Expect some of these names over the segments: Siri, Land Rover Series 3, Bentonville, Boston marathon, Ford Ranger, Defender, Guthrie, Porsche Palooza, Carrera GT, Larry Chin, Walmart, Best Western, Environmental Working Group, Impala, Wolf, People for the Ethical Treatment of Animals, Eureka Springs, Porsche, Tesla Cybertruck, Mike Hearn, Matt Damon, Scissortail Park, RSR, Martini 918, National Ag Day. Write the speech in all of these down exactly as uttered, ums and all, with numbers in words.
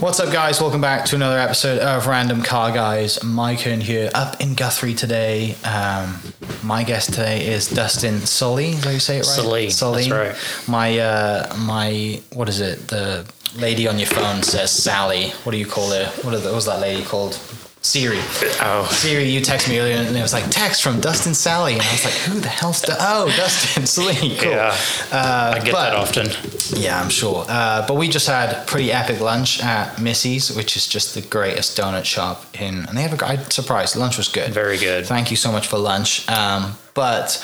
What's up, guys? Welcome back to another episode of Random Car Guys. Mike Hearn here, up in Guthrie today. Um, my guest today is Dustin Sully. Is that you say it right? Sully. Sully. That's right. My, uh, my, what is it? The lady on your phone says Sally. What do you call her? What, are the, what was that lady called? Siri. Oh. Siri, you texted me earlier, and it was like, text from Dustin Sully. And I was like, who the hell's... Du- oh, Dustin Sully. Cool. Yeah, uh, I get but, that often. Yeah, I'm sure. Uh, but we just had pretty epic lunch at Missy's, which is just the greatest donut shop in... And they have a... I'm surprised. Lunch was good. Very good. Thank you so much for lunch. Um, but...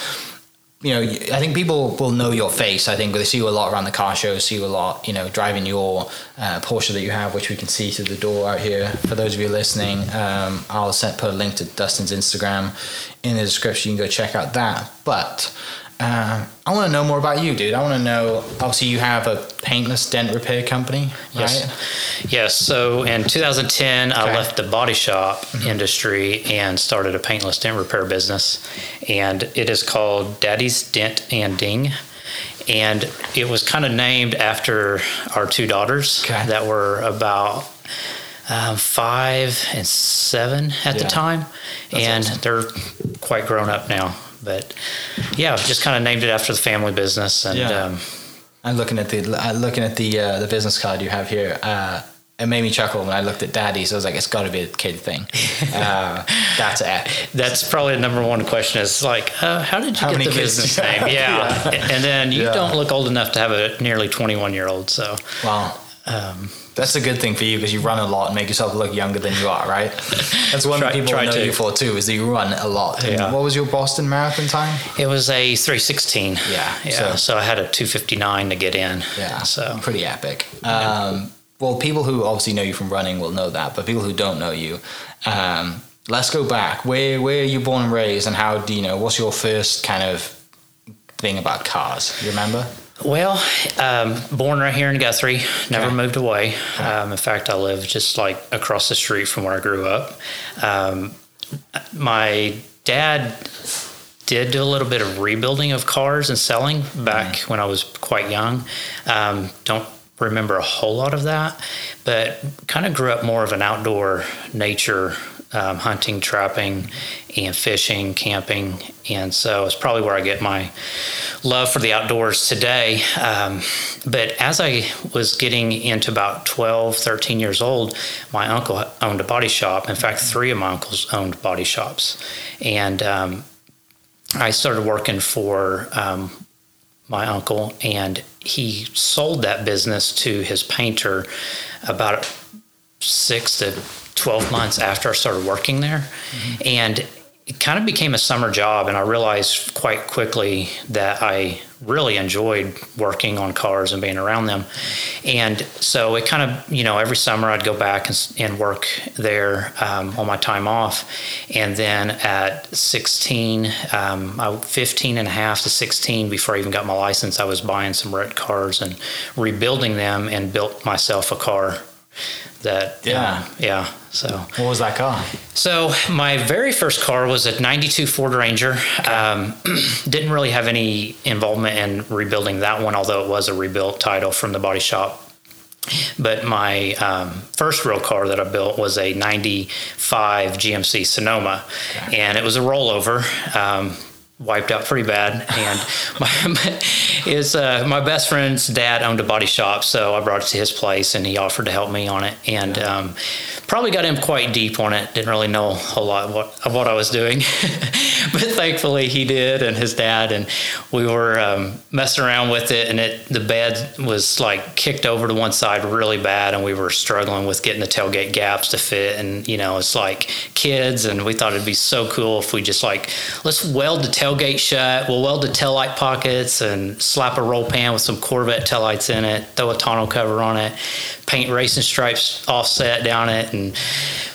You know, I think people will know your face. I think they see you a lot around the car shows, see you a lot, you know, driving your uh, Porsche that you have, which we can see through the door out here. For those of you listening, um, I'll set, put a link to Dustin's Instagram in the description. You can go check out that. But uh, I want to know more about you, dude. I want to know, obviously, you have a paintless dent repair company, right? Yes. Yes. So in two thousand ten, okay. I left the body shop mm-hmm. industry and started a paintless dent repair business. And it is called Daddy's Dent and Ding. And it was kind of named after our two daughters okay. that were about um, five and seven at yeah. the time. That's and awesome. They're quite grown up now. But yeah, just kind of named it after the family business. And yeah. um, I'm looking at the I'm looking at the uh, the business card you have here. Uh, It made me chuckle when I looked at Daddy's. I was like, it's got to be a kid thing. Uh, that's epic. That's probably the number one question is like, uh, how did you how get the kids? business name? Yeah. yeah. And then you yeah. don't look old enough to have a nearly twenty-one-year-old. So wow. Um, that's a good thing for you because you run a lot and make yourself look younger than you are, right? That's one try, thing people know to. you for too is that you run a lot. Yeah. What was your Boston marathon time? It was a three sixteen. Yeah. yeah. So, so I had a two fifty-nine to get in. Yeah. So pretty epic. Um, yeah. Well, people who obviously know you from running will know that, but people who don't know you, um, let's go back. Where where are you born and raised, and how do you know? What's your first kind of thing about cars? You remember? Well, um, born right here in Guthrie, never okay. moved away. Okay. Um, in fact, I live just like across the street from where I grew up. Um, my dad did do a little bit of rebuilding of cars and selling back mm. when I was quite young. Um, don't remember a whole lot of that, but kind of grew up more of an outdoor nature, um, hunting, trapping, and fishing, camping. And so it's probably where I get my love for the outdoors today. Um, but as I was getting into about twelve, thirteen years old, my uncle owned a body shop. In fact, three of my uncles owned body shops. And um, I started working for um, my uncle, and he sold that business to his painter about six to twelve months after I started working there. Mm-hmm. And it kind of became a summer job, and I realized quite quickly that I really enjoyed working on cars and being around them. And so it kind of, you know, every summer I'd go back and, and work there um, on my time off. And then at sixteen, um, I, fifteen and a half to sixteen, before I even got my license, I was buying some wrecked cars and rebuilding them and built myself a car. That yeah um, yeah so what was that car? So my very first car was a ninety-two Ford Ranger. Okay. Um didn't really have any involvement in rebuilding that one, although it was a rebuilt title from the body shop. But my um, first real car that I built was a ninety-five G M C Sonoma. Okay. And it was a rollover, um wiped out pretty bad. And my, is, uh, my best friend's dad owned a body shop, so I brought it to his place, and he offered to help me on it. And um, probably got him quite deep on it. Didn't really know a whole lot of what, of what I was doing. But thankfully he did, and his dad, and we were um, messing around with it. And it, the bed was like kicked over to one side really bad, and we were struggling with getting the tailgate gaps to fit. And, you know, it's like kids, and we thought it'd be so cool if we just like, let's weld the tailgate tailgate shut, we'll weld the taillight pockets and slap a roll pan with some Corvette taillights in it, throw a tonneau cover on it, paint racing stripes offset down it, and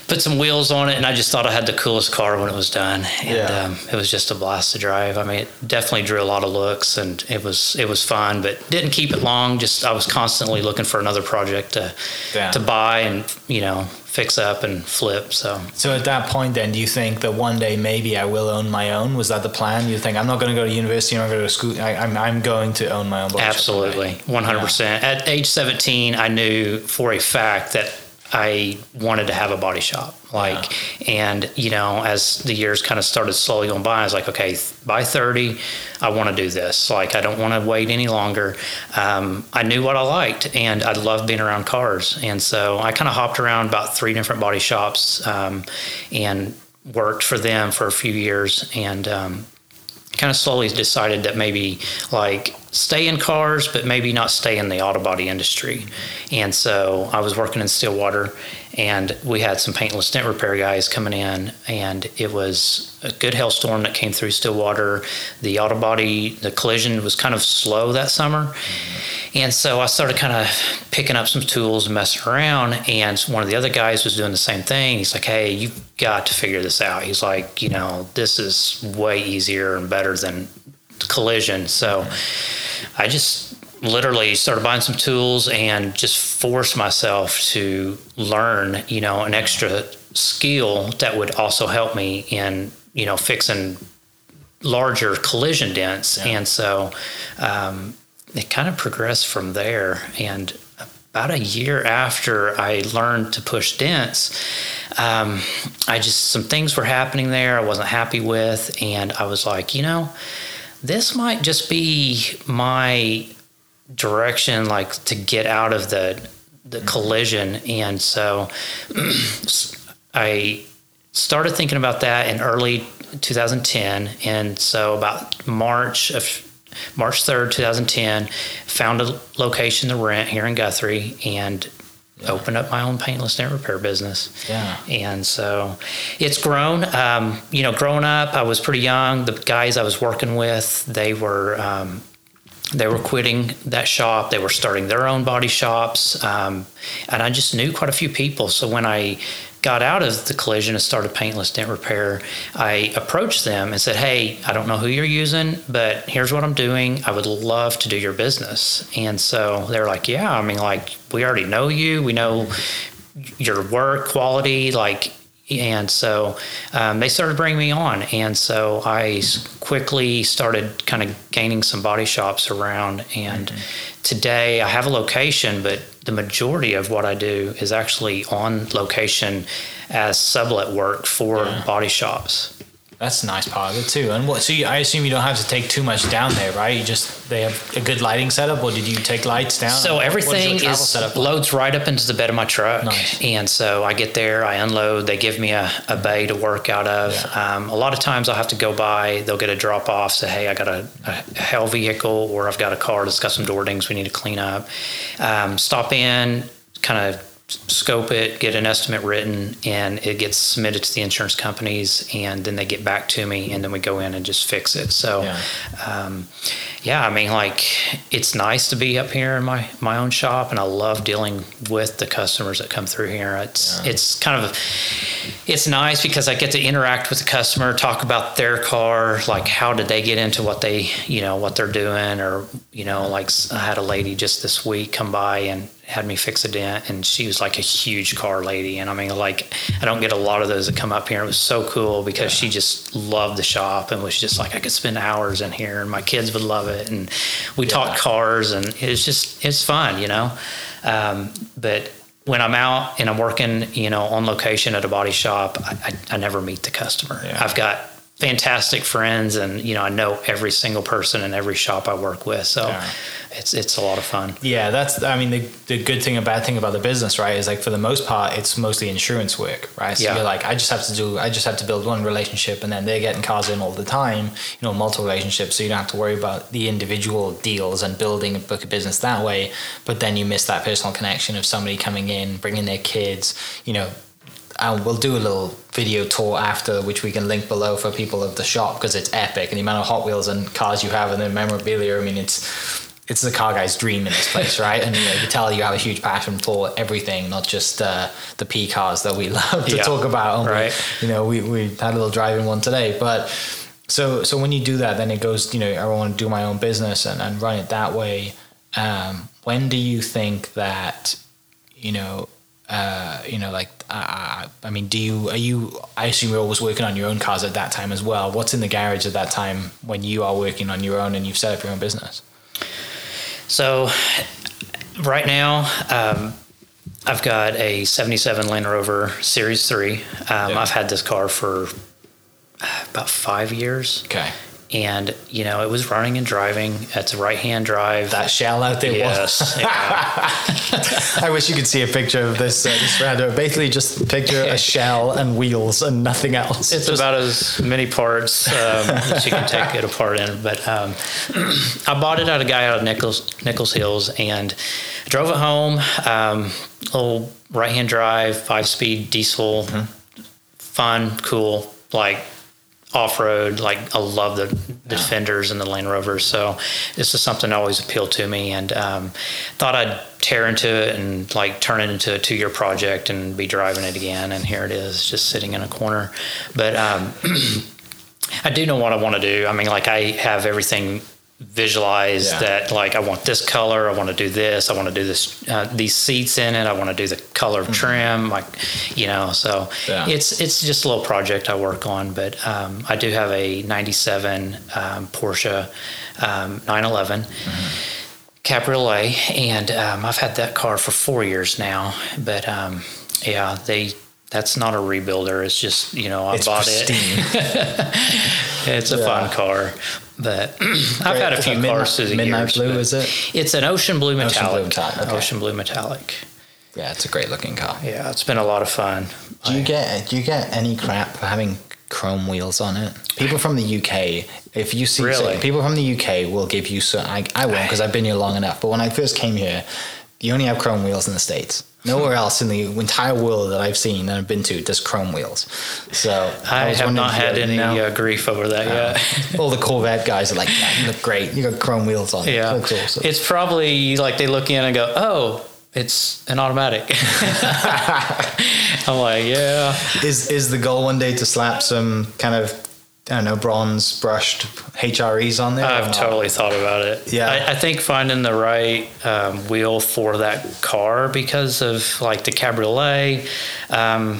put some wheels on it, and I just thought I had the coolest car when it was done. And yeah. um, it was just a blast to drive. I mean, it definitely drew a lot of looks, and it was it was fun, but didn't keep it long. Just I was constantly looking for another project to yeah. to buy and, you know, fix up and flip. So so at that point then, do you think that one day maybe I will own my own? Was that the plan? You think, I'm not going to go to university, I'm not going to go to school, I, I'm, I'm going to own my own bike? Absolutely, one hundred percent. Yeah. At age seventeen, I knew for a fact that I wanted to have a body shop. Like, yeah. and, you know, as the years kind of started slowly going by, I was like, okay, by thirty, I want to do this. Like, I don't want to wait any longer. Um, I knew what I liked, and I loved being around cars. And so I kind of hopped around about three different body shops, um, and worked for them for a few years. And, um, kind of slowly decided that maybe like stay in cars, but maybe not stay in the auto body industry. And so I was working in Stillwater, and we had some paintless dent repair guys coming in, and it was a good hailstorm that came through Stillwater. The auto body, the collision was kind of slow that summer. Mm-hmm. And so I started kind of picking up some tools and messing around, and one of the other guys was doing the same thing. He's like, hey, you've got to figure this out. He's like, you know, this is way easier and better than collision. So I just literally started buying some tools and just forced myself to learn, you know, an extra skill that would also help me in, you know, fixing larger collision dents. Yeah. And so um, it kind of progressed from there. And about a year after I learned to push dents, um, I just, some things were happening there I wasn't happy with. And I was like, you know, this might just be my direction, like to get out of the the collision. And so I started thinking about that in early twenty ten. And so about March of March third, twenty ten, found a location to rent here in Guthrie, and yeah. opened up my own paintless dent repair business. Yeah. And so it's grown. Um, you know, growing up, I was pretty young. The guys I was working with, they were um, they were quitting that shop. They were starting their own body shops. Um, and I just knew quite a few people. So when I got out of the collision and started paintless dent repair, I approached them and said, hey, I don't know who you're using, but here's what I'm doing. I would love to do your business. And so they're like, yeah, I mean, like, we already know you. We know your work quality, like, and so um, they started bringing me on. And so I quickly started kind of gaining some body shops around. And mm-hmm. today I have a location, but the majority of what I do is actually on location as sublet work for yeah. body shops. That's a nice part of it too. And what, so you, I assume you don't have to take too much down there, right? You just, they have a good lighting setup, or did you take lights down? So everything is like? Loads right up into the bed of my truck. Nice. And so I get there, I unload, they give me a, a bay to work out of. Yeah. Um, a lot of times I'll have to go by, they'll get a drop off, say, hey, I got a, a hell vehicle, or I've got a car that's got some door dings we need to clean up. Um, stop in, kind of scope it, get an estimate written, and it gets submitted to the insurance companies, and then they get back to me, and then we go in and just fix it. So, yeah, um, yeah I mean, like, it's nice to be up here in my, my own shop, and I love dealing with the customers that come through here. It's yeah. it's kind of, it's nice because I get to interact with the customer, talk about their car, like how did they get into what they, you know, what they're doing, or, you know, like I had a lady just this week come by and had me fix a dent, and she was like a huge car lady. And I mean, like, I don't get a lot of those that come up here. It was so cool because yeah. she just loved the shop and was just like, I could spend hours in here and my kids would love it. And we yeah. talked cars, and it's just, it's fun, you know? Um, but when I'm out and I'm working, you know, on location at a body shop, I, I, I never meet the customer. Yeah. I've got fantastic friends, and, you know, I know every single person in every shop I work with. So yeah. it's it's a lot of fun. Yeah, that's, I mean, the, the good thing and bad thing about the business, right, is like for the most part, it's mostly insurance work, right? So yeah. you're like, I just have to do, I just have to build one relationship, and then they're getting cars in all the time, you know, multiple relationships. So you don't have to worry about the individual deals and building a book of business that way. But then you miss that personal connection of somebody coming in, bringing their kids, you know. And we'll do a little video tour after, which we can link below for people of the shop, because it's epic. And the amount of Hot Wheels and cars you have and the memorabilia, I mean, it's it's the car guy's dream in this place, right? And you know, you can tell you have a huge passion for everything, not just uh, the P cars that we love to yeah, talk about. And right. We, you know, we, we had a little driving one today, but so, so when you do that, then it goes, you know, I want to do my own business and, and run it that way. Um, when do you think that, you know, uh, you know, like, uh, I mean, do you, are you, I assume you're always working on your own cars at that time as well. What's in the garage at that time when you are working on your own and you've set up your own business? So right now, um, I've got a seventy-seven Land Rover Series three. Um, yeah. I've had this car for about five years. Okay. And, you know, it was running and driving. It's a right-hand drive. That shell out there yes, was. Yeah. I wish you could see a picture of this. Uh, this rando. Basically, just picture a shell and wheels and nothing else. It's just about as many parts um, as you can take it apart in. But um, I bought it out of a guy out of Nichols, Nichols Hills, and I drove it home. Um, little right-hand drive, five-speed diesel. Mm-hmm. Fun, cool, like off-road. Like I love the Defenders and the Land Rovers, so this is something that always appealed to me, and um thought I'd tear into it and like turn it into a two-year project and be driving it again, and here it is just sitting in a corner. But um I do know what I want to do. I mean, like I have everything visualize yeah. that, like, I want this color, I want to do this, I want to do this, uh, these seats in it, I want to do the color of trim, mm-hmm. like, you know, so yeah. it's it's just a little project I work on. But um, I do have a ninety-seven um, Porsche um, nine eleven mm-hmm. Cabriolet, and um, I've had that car for four years now, but um, yeah, they that's not a rebuilder, it's just, you know, I it's bought pristine. It. It's a yeah. fun car. But I've had a few like cars through the midnight years. Midnight blue, is it? It's an ocean blue metallic. Ocean blue metallic. Okay. Ocean blue metallic. Yeah, it's a great looking car. Yeah, it's been a lot of fun. Do you I, get Do you get any crap for having chrome wheels on it? People from the U K, if you see really? So, people from the U K will give you some. I, I won't because I've been here long enough. But when I first came here, you only have chrome wheels in the States. Nowhere else in the entire world that I've seen and I've been to does chrome wheels. So I, I have not had any uh, grief over that uh, yet. All the Corvette guys are like, yeah, you look great. You got chrome wheels on. Yeah. It looks awesome. It's probably like they look in and go, oh, it's an automatic. I'm like, yeah. Is is the goal one day to slap some kind of, I don't know, bronze brushed H R Es on there? I've totally thought about it. Yeah. I, I think finding the right um, wheel for that car because of like the cabriolet, um,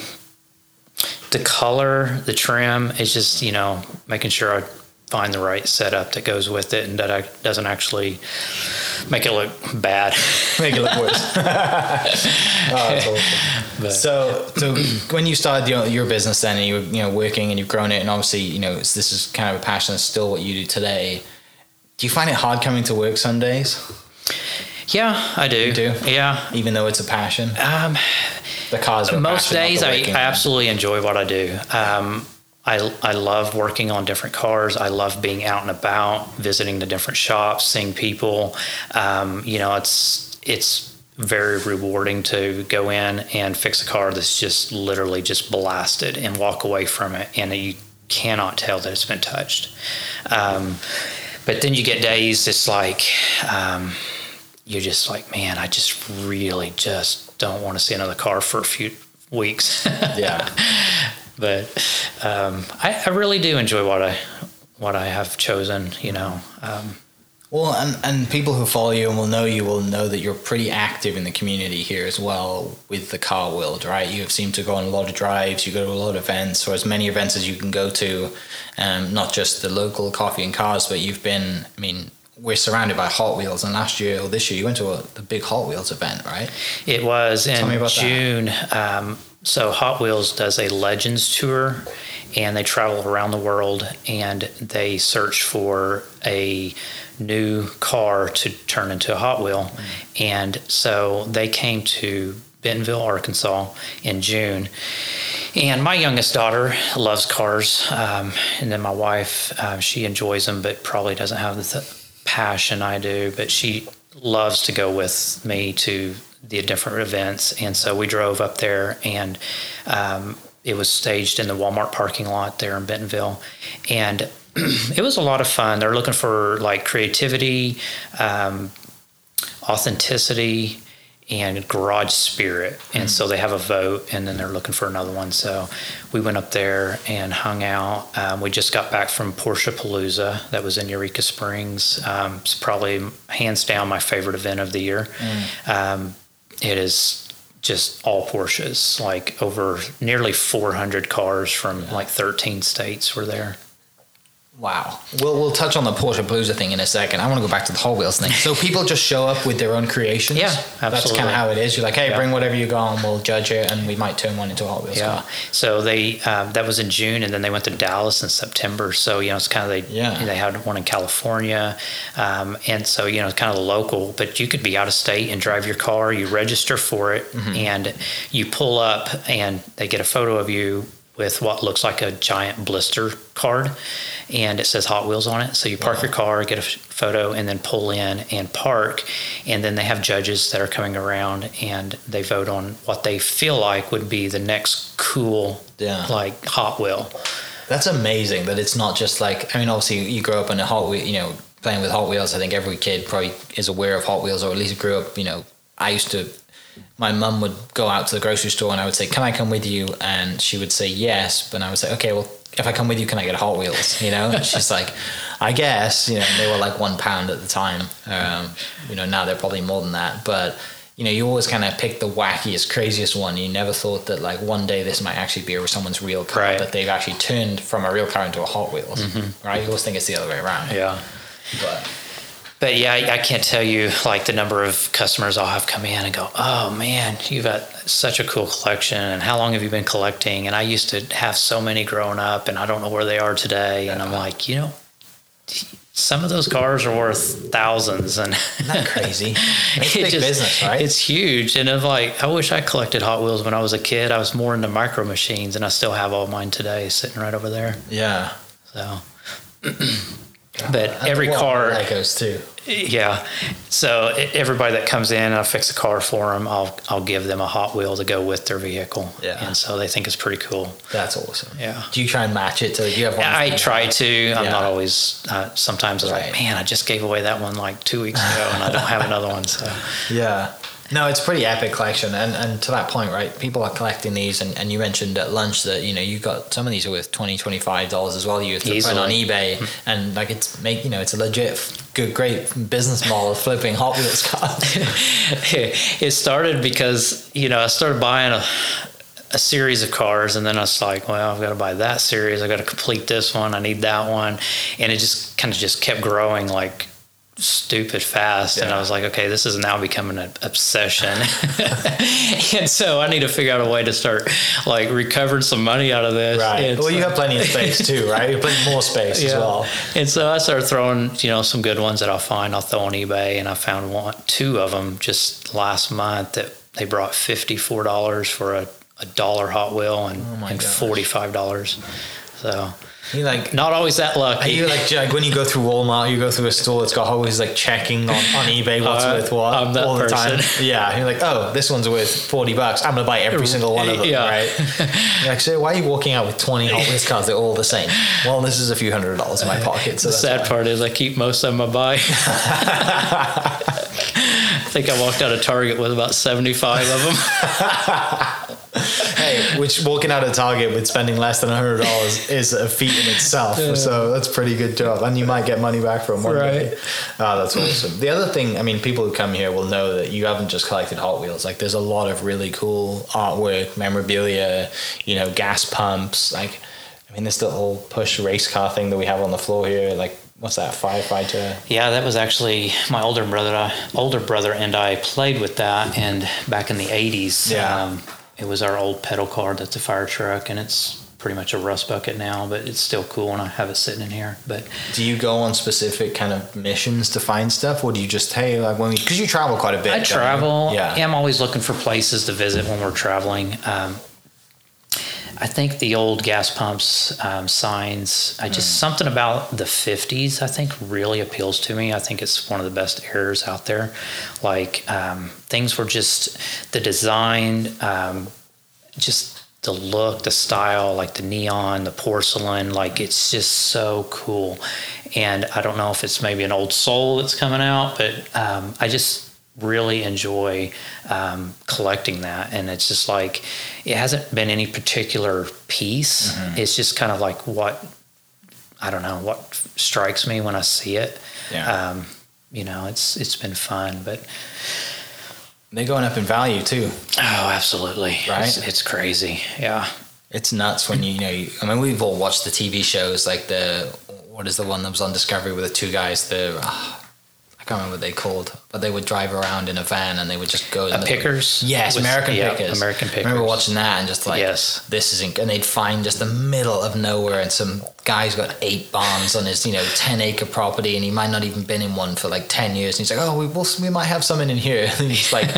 the color, the trim, it's just, you know, making sure I find the right setup that goes with it and that I, doesn't actually make it look bad. Make it look worse. Oh, that's awesome. But, so, so when you started your, your business then and you were, you know, working and you've grown it and obviously, you know, it's, this is kind of a passion. It's still what you do today. Do you find it hard coming to work some days? Yeah, I do. You do? Yeah. Even though it's a passion? Um, the cars are most passion, days I, I absolutely enjoy what I do. Um, I, I love working on different cars. I love being out and about, visiting the different shops, seeing people. Um, you know, it's it's very rewarding to go in and fix a car that's just literally just blasted and walk away from it, and you cannot tell that it's been touched. Um, but then you get days it's like um, you're just like, man, I just really just don't want to see another car for a few weeks. Yeah. But um, I, I really do enjoy what I what I have chosen, you know. Um, well, and, and people who follow you and will know you will know that you're pretty active in the community here as well with the car world, right? You have seemed to go on a lot of drives. You go to a lot of events, or as many events as you can go to, um, not just the local coffee and cars, but you've been, I mean, we're surrounded by Hot Wheels, and last year or this year you went to a, the big Hot Wheels event, right? It was Tell in me about June. That. Um, So Hot Wheels does a Legends tour, and they travel around the world, and they search for a new car to turn into a Hot Wheel. Mm-hmm. And so they came to Bentonville, Arkansas in June. And my youngest daughter loves cars, um, and then my wife, uh, she enjoys them but probably doesn't have the th- passion I do, but she loves to go with me to the different events. And so we drove up there, and um, it was staged in the Walmart parking lot there in Bentonville. And it was a lot of fun. They're looking for like creativity, um, authenticity, and garage spirit. And mm-hmm. so they have a vote, and then they're looking for another one. So we went up there and hung out. Um, we just got back from Porsche Palooza. That was in Eureka Springs. Um, it's probably hands down my favorite event of the year. Mm. Um, it is just all Porsches, like over nearly four hundred cars from yeah. like thirteen states were there. Wow. We'll we'll touch on the Porsche Palooza thing in a second. I want to go back to the Hot Wheels thing. So people just show up with their own creations. Yeah, absolutely. That's kind of how it is. You're like, hey, yeah. bring whatever you got, and we'll judge it, and we might turn one into a Hot Wheels yeah. car. So they um, that was in June, and then they went to Dallas in September. So you know, it's kind of they yeah. they had one in California, um, and so you know, it's kind of local. But you could be out of state and drive your car. You register for it, mm-hmm. and you pull up, and they get a photo of you with what looks like a giant blister card, and it says Hot Wheels on it. So you park wow. your car, get a photo, and then pull in and park. And then they have judges that are coming around, and they vote on what they feel like would be the next cool, yeah. like Hot Wheel. That's amazing that it's not just like, I mean, obviously you grow up in a Hot Wheel, you know, playing with Hot Wheels. I think every kid probably is aware of Hot Wheels, or at least grew up, you know, I used to, my mum would go out to the grocery store, and I would say, can I come with you? And she would say yes, but I would say, okay, well, if I come with you, can I get a Hot Wheels? You know, and she's like, I guess, you know, they were like one pound at the time. Um, you know, now they're probably more than that, but you know, you always kind of pick the wackiest, craziest one. You never thought that like one day this might actually be someone's real car, right. but they've actually turned from a real car into a Hot Wheels, mm-hmm. right? You always think it's the other way around. Yeah. But But yeah, I, I can't tell you like the number of customers I'll have come in and go, oh man, you've got such a cool collection, and how long have you been collecting? And I used to have so many growing up, and I don't know where they are today. And I'm like, you know, some of those cars are worth thousands. And isn't that crazy? It's big just, business, right? It's huge. And I'm like, I wish I collected Hot Wheels when I was a kid. I was more into micro machines, and I still have all mine today sitting right over there. Yeah. So... But every car, Legos too. Yeah. So everybody that comes in, I'll fix a car for them. I'll I'll give them a Hot Wheel to go with their vehicle. Yeah. And so they think it's pretty cool. That's awesome. Yeah. Do you try and match it to? Do you have one? I try to. Yeah. I'm not always. Uh, sometimes right. I'm like, man, I just gave away that one like two weeks ago, and I don't have another one. So. Yeah. No, it's a pretty epic collection, and, and to that point, right, people are collecting these, and, and you mentioned at lunch that, you know, you got some of these are worth twenty dollars, twenty-five dollars as well. You have to put on eBay, mm-hmm. and, like, it's, make you know, it's a legit, good, great business model of flipping Hot Wheels cars. It started because, you know, I started buying a... a series of cars, and then I was like, well, I've got to buy that series. I've got to complete this one. I need that one. And it just kind of just kept growing, like, stupid fast, yeah. and I was like, okay, this is now becoming an obsession. And so I need to figure out a way to start like recovering some money out of this. Right. And well, so, you have plenty of space too, right? You have plenty more space yeah. as well. And so I started throwing, you know, some good ones that I'll find. I'll throw on eBay, and I found one, two of them just last month that they brought fifty-four dollars for a, a dollar Hot Wheel, and, oh and forty-five dollars. So. You like not always that lucky. Are you like, like when you go through Walmart, you go through a store that's got always like checking on, on eBay what's uh, worth what I'm that all the person. time. Yeah, you're like, oh, this one's worth forty bucks. I'm gonna buy every single one of them, yeah. right? You're like, so why are you walking out with twenty Hot Wheels cars? They're all the same. Well, this is a few hundred dollars in my pocket. So the sad part is I keep most of them I buy. I think I walked out of Target with about seventy-five of them. Hey, which walking out of Target with spending less than one hundred dollars is a feat in itself. Yeah. So that's a pretty good job. And you might get money back from one day. Right. Oh, that's awesome. The other thing, I mean, people who come here will know that you haven't just collected Hot Wheels. Like, there's a lot of really cool artwork, memorabilia, you know, gas pumps. Like, I mean, there's the whole push race car thing that we have on the floor here. Like, what's that, firefighter? Yeah, that was actually my older brother. I, older brother and I played with that, and back in the eighties. Yeah. Um, it was our old pedal car that's a fire truck, and it's pretty much a rust bucket now, but it's still cool, and I have it sitting in here. But do you go on specific kind of missions to find stuff, or do you just, hey, like when we, because you travel quite a bit. I travel. You? Yeah. I'm always looking for places to visit when we're traveling. Um, I think the old gas pumps, um, signs, I just mm. something about the fifties, I think, really appeals to me. I think it's one of the best eras out there. Like um, things were just, the design, um, just the look, the style, like the neon, the porcelain, like it's just so cool. And I don't know if it's maybe an old soul that's coming out, but um, I just really enjoy um, collecting that. And it's just like, it hasn't been any particular piece. Mm-hmm. It's just kind of like what, I don't know, what strikes me when I see it. Yeah. Um, you know, it's it's been fun, but... They're going up in value too. Oh, absolutely! Right? It's, it's crazy. Yeah, it's nuts when you, you know. You, I mean, we've all watched the T V shows, like the what is the one that was on Discovery with the two guys? The oh, I can't remember what they called, but they would drive around in a van and they would just go. Uh, in the, pickers. Yes, with, American yeah, Pickers. American Pickers. I remember watching that and just like yes. this isn't. And they'd find just the middle of nowhere and some guy's got eight barns on his, you know, ten acre property, and he might not even been in one for like ten years. And he's like, "Oh, we will, we might have something in here." And he's like,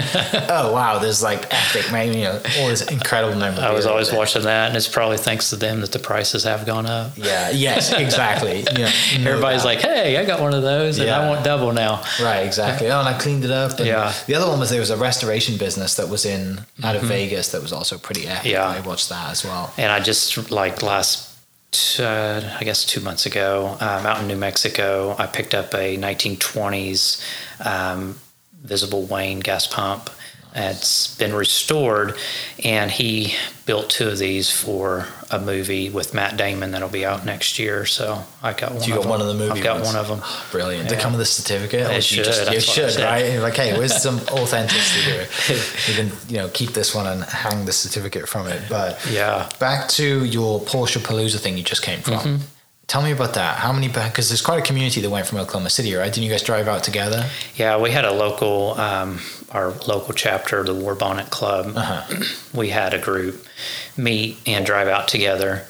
"Oh wow, there's like epic, man, you know, all this incredible memorabilia." I was always there. Watching that, and it's probably thanks to them that the prices have gone up. Yeah. Yes. Exactly. Yeah. No Everybody's doubt. Like, "Hey, I got one of those, and yeah. I want double now." Right. Exactly. Oh, and I cleaned it up. And yeah. The other one was there was a restoration business that was in out of mm-hmm. Vegas that was also pretty epic. Yeah. I watched that as well. And I just like last. Uh, I guess two months ago, um, out in New Mexico, I picked up a nineteen twenties um, visible Wayne gas pump. Nice. It's been restored, and he built two of these for a movie with Matt Damon that'll be out next year. So I got one. You got one of the movie. I've got one of them. Brilliant. They come with a certificate. It should. You should, right? Like, hey, where's some authenticity here? You can, you know, keep this one and hang the certificate from it. But yeah, back to your Porsche Palooza thing you just came from. Mm-hmm. Tell me about that. How many, because there's quite a community that went from Oklahoma City, right? Didn't you guys drive out together? Yeah, we had a local, um, our local chapter, the War Bonnet Club. Uh-huh. We had a group meet and drive out together.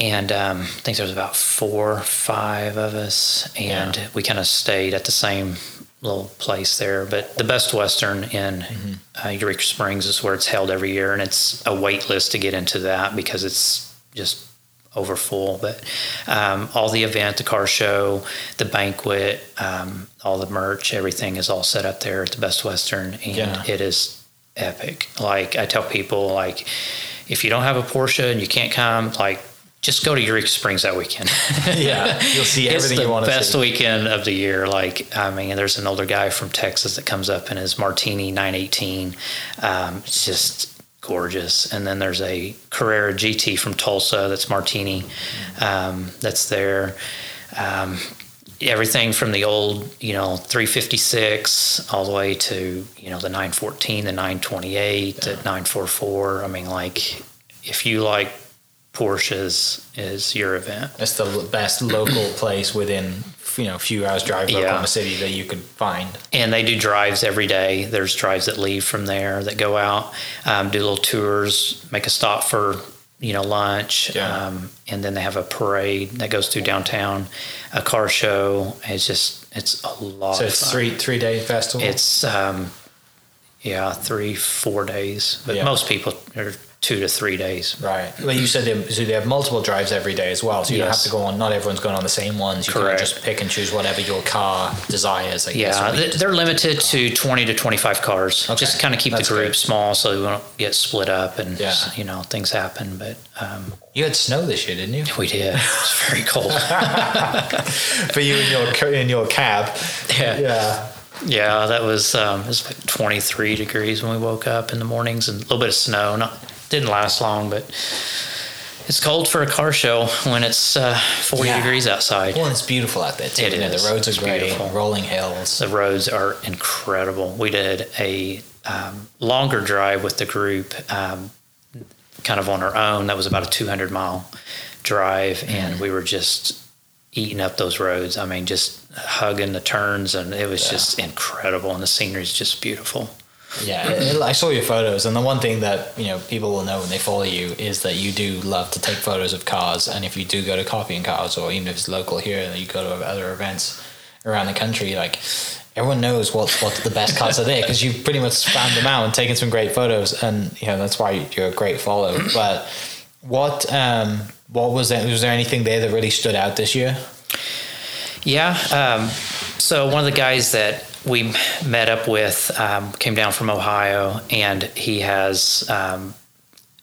And um, I think there was about four or five of us. And yeah. we kind of stayed at the same little place there. But the Best Western in mm-hmm. uh, Eureka Springs is where it's held every year. And it's a wait list to get into that because it's just over full, but um, all the event, the car show, the banquet, um, all the merch, everything is all set up there at the Best Western, and yeah. it is epic. Like I tell people, like if you don't have a Porsche and you can't come, like just go to Eureka Springs that weekend. Yeah, you'll see everything you want to see. It's the best weekend of the year. Like, I mean, there's an older guy from Texas that comes up in his Martini nine eighteen. Um, it's just gorgeous. And then there's a Carrera G T from Tulsa that's Martini um, that's there. Um, everything from the old, you know, three fifty-six all the way to, you know, the nine fourteen, the nine twenty-eight, yeah. the nine forty-four. I mean, like, if you like Porsches, is your event. It's the best local place within, you know, a few hours drive from Oklahoma yeah. City that you could find. And they do drives every day. There's drives that leave from there that go out, um, do little tours, make a stop for, you know, lunch. Yeah. Um, and then they have a parade that goes through downtown, a car show. It's just, it's a lot so of fun. So it's three, three day festival? It's, um, yeah, three, four days. But yeah. most people are two to three days. Right. Well, you said they, so they have multiple drives every day as well, so you yes. don't have to go on, not everyone's going on the same ones. You Correct. Can just pick and choose whatever your car desires. I yeah, guess, they're limited to twenty to twenty-five cars. Okay. Just kind of keep That's the group good. Small so we won't get split up and, yeah. you know, things happen. But um, you had snow this year, didn't you? We did. It was very cold. For you in your, in your cab. Yeah. Yeah. Yeah, that was, um, it was like twenty-three degrees when we woke up in the mornings and a little bit of snow. Not didn't last long, but it's cold for a car show when it's uh, forty yeah. degrees outside. Well, it's beautiful out there, too. It you is. Know, the roads are it's great, beautiful. Rolling hills. The roads are incredible. We did a um, longer drive with the group um, kind of on our own. That was about a two hundred mile drive, mm. and we were just eating up those roads. I mean, just hugging the turns, and it was yeah. just incredible, and the scenery is just beautiful. Yeah, it, it, I saw your photos, and the one thing that, you know, people will know when they follow you is that you do love to take photos of cars, and if you do go to copying cars, or even if it's local here, you go to other events around the country, like, everyone knows what, what the best cars are there, because you've pretty much found them out and taken some great photos, and, you know, that's why you're a great follow. But what um, what was there, was there anything there that really stood out this year? Yeah, um, so one of the guys that we met up with um, came down from Ohio, and he has um,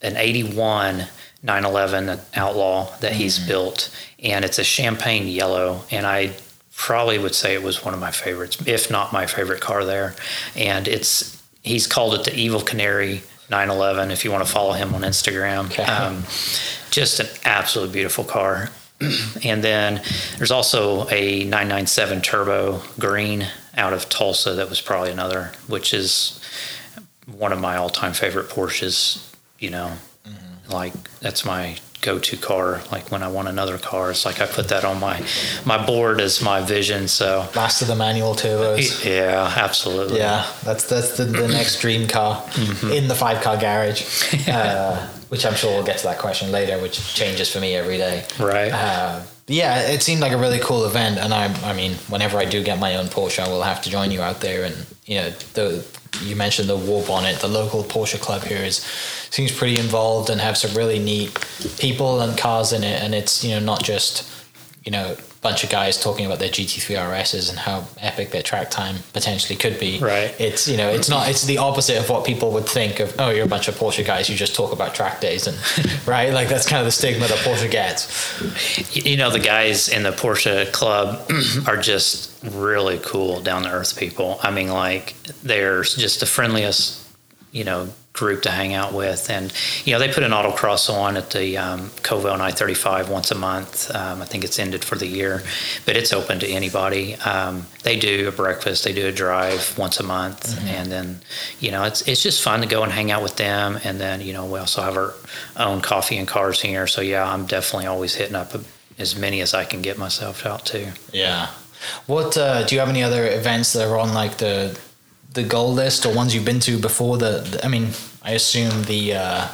an eighty-one nine eleven Outlaw that he's mm-hmm. built, and it's a champagne yellow, and I probably would say it was one of my favorites, if not my favorite car there. And it's he's called it the Evil Canary nine eleven, if you want to follow him on Instagram. Okay. Um, just an absolutely beautiful car. And then there's also a nine ninety-seven Turbo Green out of Tulsa that was probably another, which is one of my all-time favorite Porsches, you know. Mm-hmm. Like, that's my go-to car. Like, when I want another car, it's like I put that on my my board as my vision. So last of the manual turbos. Yeah, absolutely. Yeah, that's that's the, the next dream car mm-hmm. in the five-car garage, uh, which I'm sure we'll get to that question later, which changes for me every day. Right. Uh, yeah, it seemed like a really cool event, and I I mean, whenever I do get my own Porsche, I will have to join you out there. And, you know, the you mentioned the War Bonnet, the local Porsche club here is seems pretty involved and have some really neat people and cars in it. And it's, you know, not just, you know, a bunch of guys talking about their G T three R S's and how epic their track time potentially could be. Right. It's, you know, it's not, it's the opposite of what people would think of. Oh, you're a bunch of Porsche guys who just talk about track days and right. Like, that's kind of the stigma that Porsche gets. You know, the guys in the Porsche club are just really cool, down to earth people. I mean, like, they're just the friendliest, you know, group to hang out with. And, you know, they put an autocross on at the um, Covell and I thirty five once a month. Um, I think it's ended for the year, but it's open to anybody. Um, they do a breakfast, they do a drive once a month, mm-hmm. and then, you know, it's it's just fun to go and hang out with them. And then, you know, we also have our own coffee and cars here. So yeah, I'm definitely always hitting up as many as I can get myself out to. Yeah. What uh, do you have any other events that are on like the the goal list, or ones you've been to before? The, I mean, I assume the uh,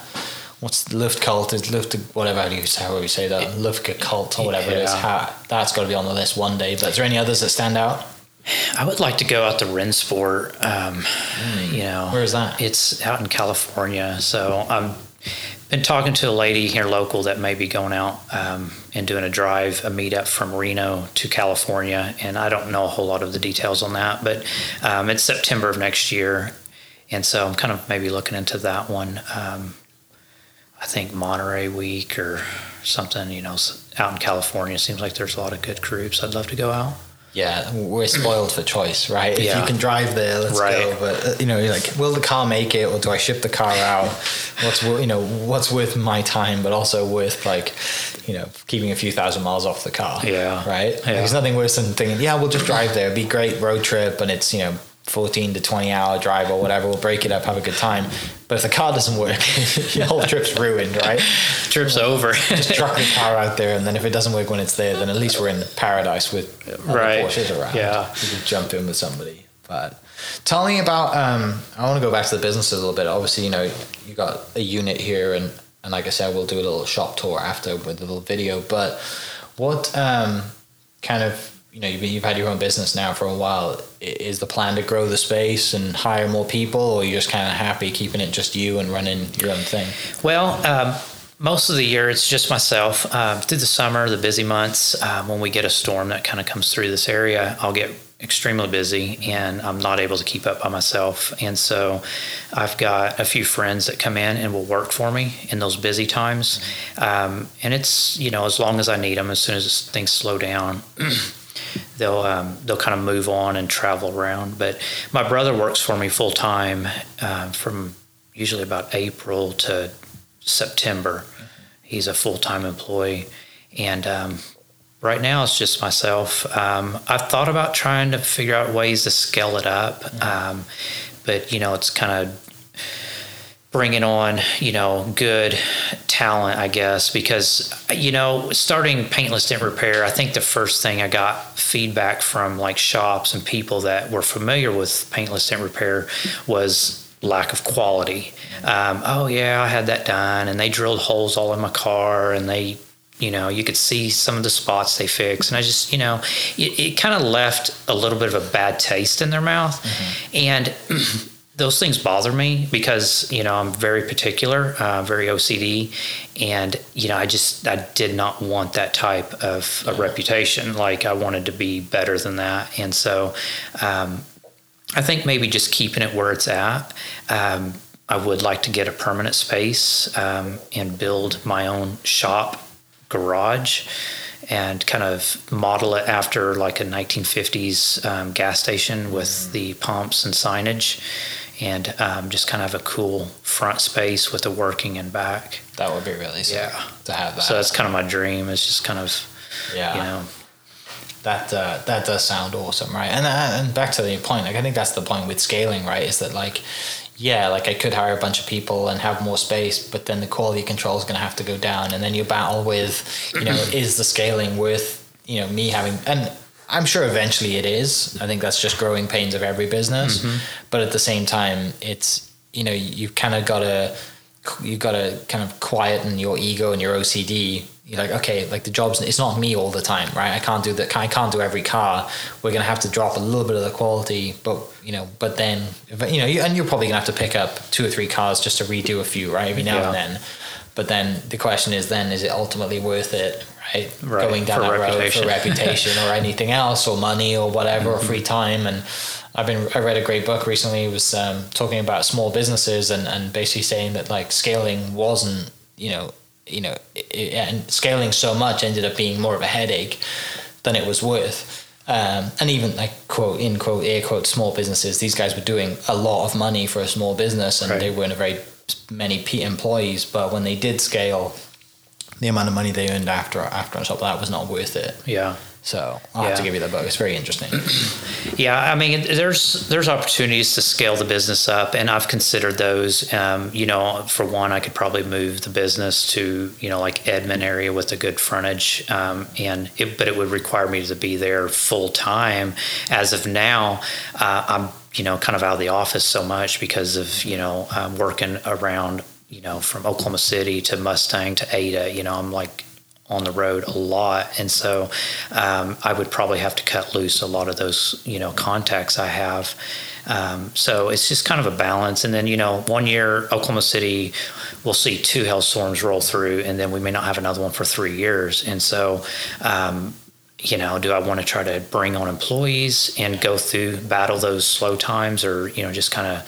what's the Luftkult is Luft whatever how do you say how do you say that Luftkult or whatever yeah. it is. How, that's got to be on the list one day. But is there any others that stand out? I would like to go out to Rensport. Um, mm. You know, where is that? It's out in California. So I'm. Been talking to a lady here local that may be going out um, and doing a drive, a meetup from Reno to California, and I don't know a whole lot of the details on that, but um, it's September of next year, and so I'm kind of maybe looking into that one. Um, I think Monterey Week or something, you know, out in California. It seems like there's a lot of good groups. I'd love to go out. Yeah, we're spoiled for choice, right? If yeah. you can drive there, let's right. go. But, you know, you're like, will the car make it, or do I ship the car out? What's, you know, what's worth my time, but also worth, like, you know, keeping a few thousand miles off the car. Yeah. Right? Yeah. There's nothing worse than thinking, yeah, we'll just drive there. It'd be a great road trip, and it's, you know, fourteen to twenty hour drive or whatever. We'll break it up, have a good time. But if the car doesn't work, your whole trip's ruined, right? Trip's well, over. Just truck the car out there, and then if it doesn't work when it's there, then at least we're in paradise with right. Porsches around. Yeah, you can jump in with somebody. But tell me about. Um, I want to go back to the business a little bit. Obviously, you know, you got a unit here, and and like I said, we'll do a little shop tour after with a little video. But what um, kind of. You know, you've, you've had your own business now for a while. Is the plan to grow the space and hire more people, or are you just kind of happy keeping it just you and running your own thing? Well, um, most of the year it's just myself. Um, through the summer, the busy months, um, when we get a storm that kind of comes through this area, I'll get extremely busy, and I'm not able to keep up by myself. And so I've got a few friends that come in and will work for me in those busy times. Um, and it's, you know, as long as I need them, as soon as things slow down, they'll um, they'll kind of move on and travel around. But my brother works for me full time uh, from usually about April to September. He's a full time employee, and um, right now it's just myself. Um, I've thought about trying to figure out ways to scale it up, um, but you know, it's kind of bringing on, you know, good talent, I guess, because, you know, starting Paintless Dent Repair, I think the first thing I got feedback from, like, shops and people that were familiar with Paintless Dent Repair was lack of quality. Um, oh, yeah, I had that done, and they drilled holes all in my car, and they, you know, you could see some of the spots they fixed. And I just, you know, it, it kind of left a little bit of a bad taste in their mouth. Mm-hmm. And those things bother me because, you know, I'm very particular, uh, very O C D, and, you know, I just, I did not want that type of a reputation. Like, I wanted to be better than that. And so um, I think maybe just keeping it where it's at, um, I would like to get a permanent space um, and build my own shop garage and kind of model it after like a nineteen fifties um, gas station with the pumps and signage, and um, just kind of have a cool front space with the working and back. That would be really sick yeah. to have that. So that's kind of my dream. It's just kind of, yeah. you know. That uh, that does sound awesome, right? And uh, and back to the point, like I think that's the point with scaling, right? Is that like, yeah, like I could hire a bunch of people and have more space, but then the quality control is going to have to go down, and then you battle with, you know, is the scaling worth, you know, me having? And I'm sure eventually it is. I think that's just growing pains of every business. Mm-hmm. But at the same time, it's, you know, you've kind of got to you got to kind of quieten your ego and your O C D. You're like, okay, like the job's, it's not me all the time, right? I can't do that. I can't do every car. We're going to have to drop a little bit of the quality, but, you know, but then, you know, you, and you're probably going to have to pick up two or three cars just to redo a few, right? Every now yeah. and then. But then the question is then, is it ultimately worth it, right? right. Going down for that reputation. road for reputation or anything else, or money or whatever, mm-hmm. or free time. And I've been, I read a great book recently. It was um, talking about small businesses and, and basically saying that like scaling wasn't, you know, you know, it, and scaling so much ended up being more of a headache than it was worth. Um, and even like quote, in quote, air quote, small businesses, these guys were doing a lot of money for a small business, and right. they weren't a very many employees, but when they did scale, the amount of money they earned after, after on top of that was not worth it. Yeah. So I'll yeah. have to give you that book. It's very interesting. yeah. I mean, there's, there's opportunities to scale the business up, and I've considered those. Um, you know, for one, I could probably move the business to, you know, like Edmond area with a good frontage. Um, and it, but it would require me to be there full time. As of now, uh, I'm, you know, kind of out of the office so much because of, you know, um, working around, you know, from Oklahoma City to Mustang to Ada, you know, I'm like on the road a lot. And so um, I would probably have to cut loose a lot of those, you know, contacts I have. Um, so it's just kind of a balance. And then, you know, one year Oklahoma City will see two hailstorms roll through, and then we may not have another one for three years. And so, um, you know, do I want to try to bring on employees and go through, battle those slow times, or, you know, just kind of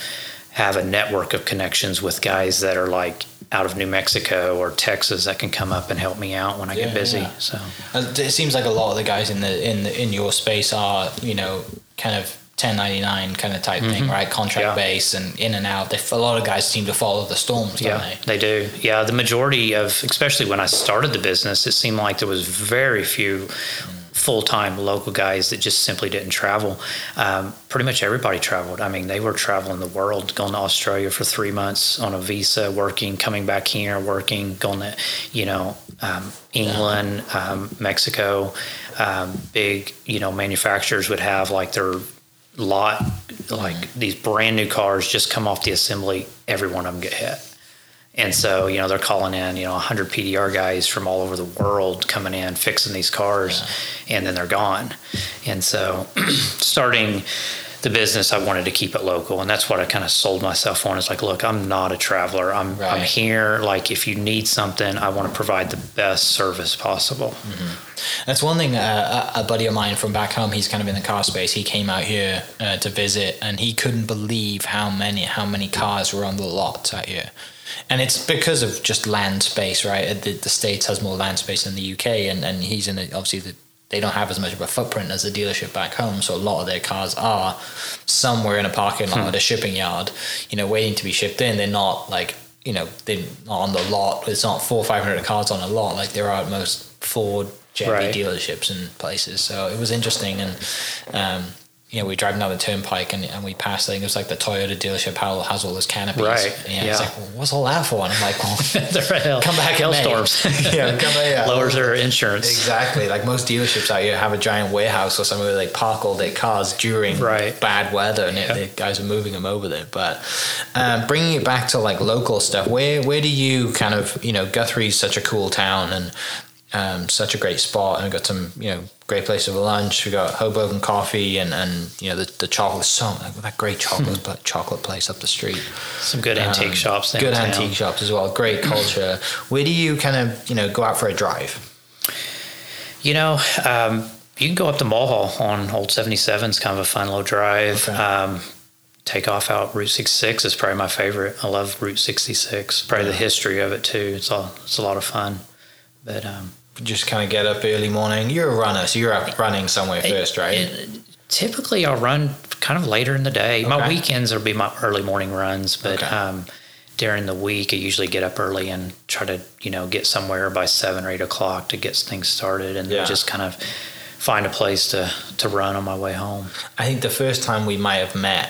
have a network of connections with guys that are like out of New Mexico or Texas that can come up and help me out when I yeah, get busy. Yeah. So it seems like a lot of the guys in the in the, in your space are, you know, kind of ten ninety-nine kind of type mm-hmm. thing, right? Contract yeah. base and in and out. They, a lot of guys seem to follow the storms, don't yeah, they? They do. Yeah, the majority of, especially when I started the business, it seemed like there was very few mm. full-time local guys that just simply didn't travel. Um, pretty much everybody traveled. I mean, they were traveling the world, going to Australia for three months on a visa, working, coming back here, working, going to, you know, um, England, um, Mexico. Um, big, you know, manufacturers would have like their lot, like these brand new cars just come off the assembly. Every one of them get hit. And so, you know, they're calling in, you know, one hundred P D R guys from all over the world coming in, fixing these cars, yeah. and then they're gone. And so starting the business, I wanted to keep it local. And that's what I kind of sold myself on. It's like, look, I'm not a traveler. I'm right. I'm here. Like, if you need something, I want to provide the best service possible. Mm-hmm. That's one thing. Uh, a buddy of mine from back home, he's kind of in the car space. He came out here uh, to visit, and he couldn't believe how many, how many cars were on the lot out here. And it's because of just land space, right? The, the States has more land space than the U K, and, and he's in a, obviously the, they don't have as much of a footprint as a dealership back home, so a lot of their cars are somewhere in a parking lot hmm. at a shipping yard, you know, waiting to be shipped in. They're not like, you know, they're not on the lot. It's not four or five hundred cars on a lot like there are at most Ford, Chevy right. dealerships and places. So it was interesting, and um, you know, we drive down the turnpike, and, and we passed, I think it was like the Toyota dealership has all those canopies. Right. And yeah. it's like, well, what's all that for? And I'm like, well, hell, come back hailstorms. yeah, come back. Lowers their insurance. Exactly. Like most dealerships out here have a giant warehouse or somewhere where they park all their cars during right. bad weather, and yeah. it, the guys are moving them over there. But um, bringing it back to like local stuff, where where do you kind of, you know, Guthrie's such a cool town, and um, such a great spot, and we got some, you know, great place for lunch. We got Hoboken Coffee, and, and you know, the, the chocolate, so that great chocolate but chocolate place up the street. Some good um, antique shops. Good downtown. Antique shops as well. Great culture. Where do you kind of, you know, go out for a drive? You know, um, you can go up to Mulhall on Old seventy-seven. It's kind of a fun little drive. Okay. Um, takeoff out Route sixty-six is probably my favorite. I love Route sixty-six. Probably yeah. the history of it too. It's all it's a lot of fun. But um, just kind of get up early morning. You're a runner, so you're up running somewhere it, first, right? It, typically, I'll run kind of later in the day. Okay. My weekends will be my early morning runs, but okay. um, during the week, I usually get up early and try to you know get somewhere by seven or eight o'clock to get things started and yeah. just kind of find a place to, to run on my way home. I think the first time we might have met,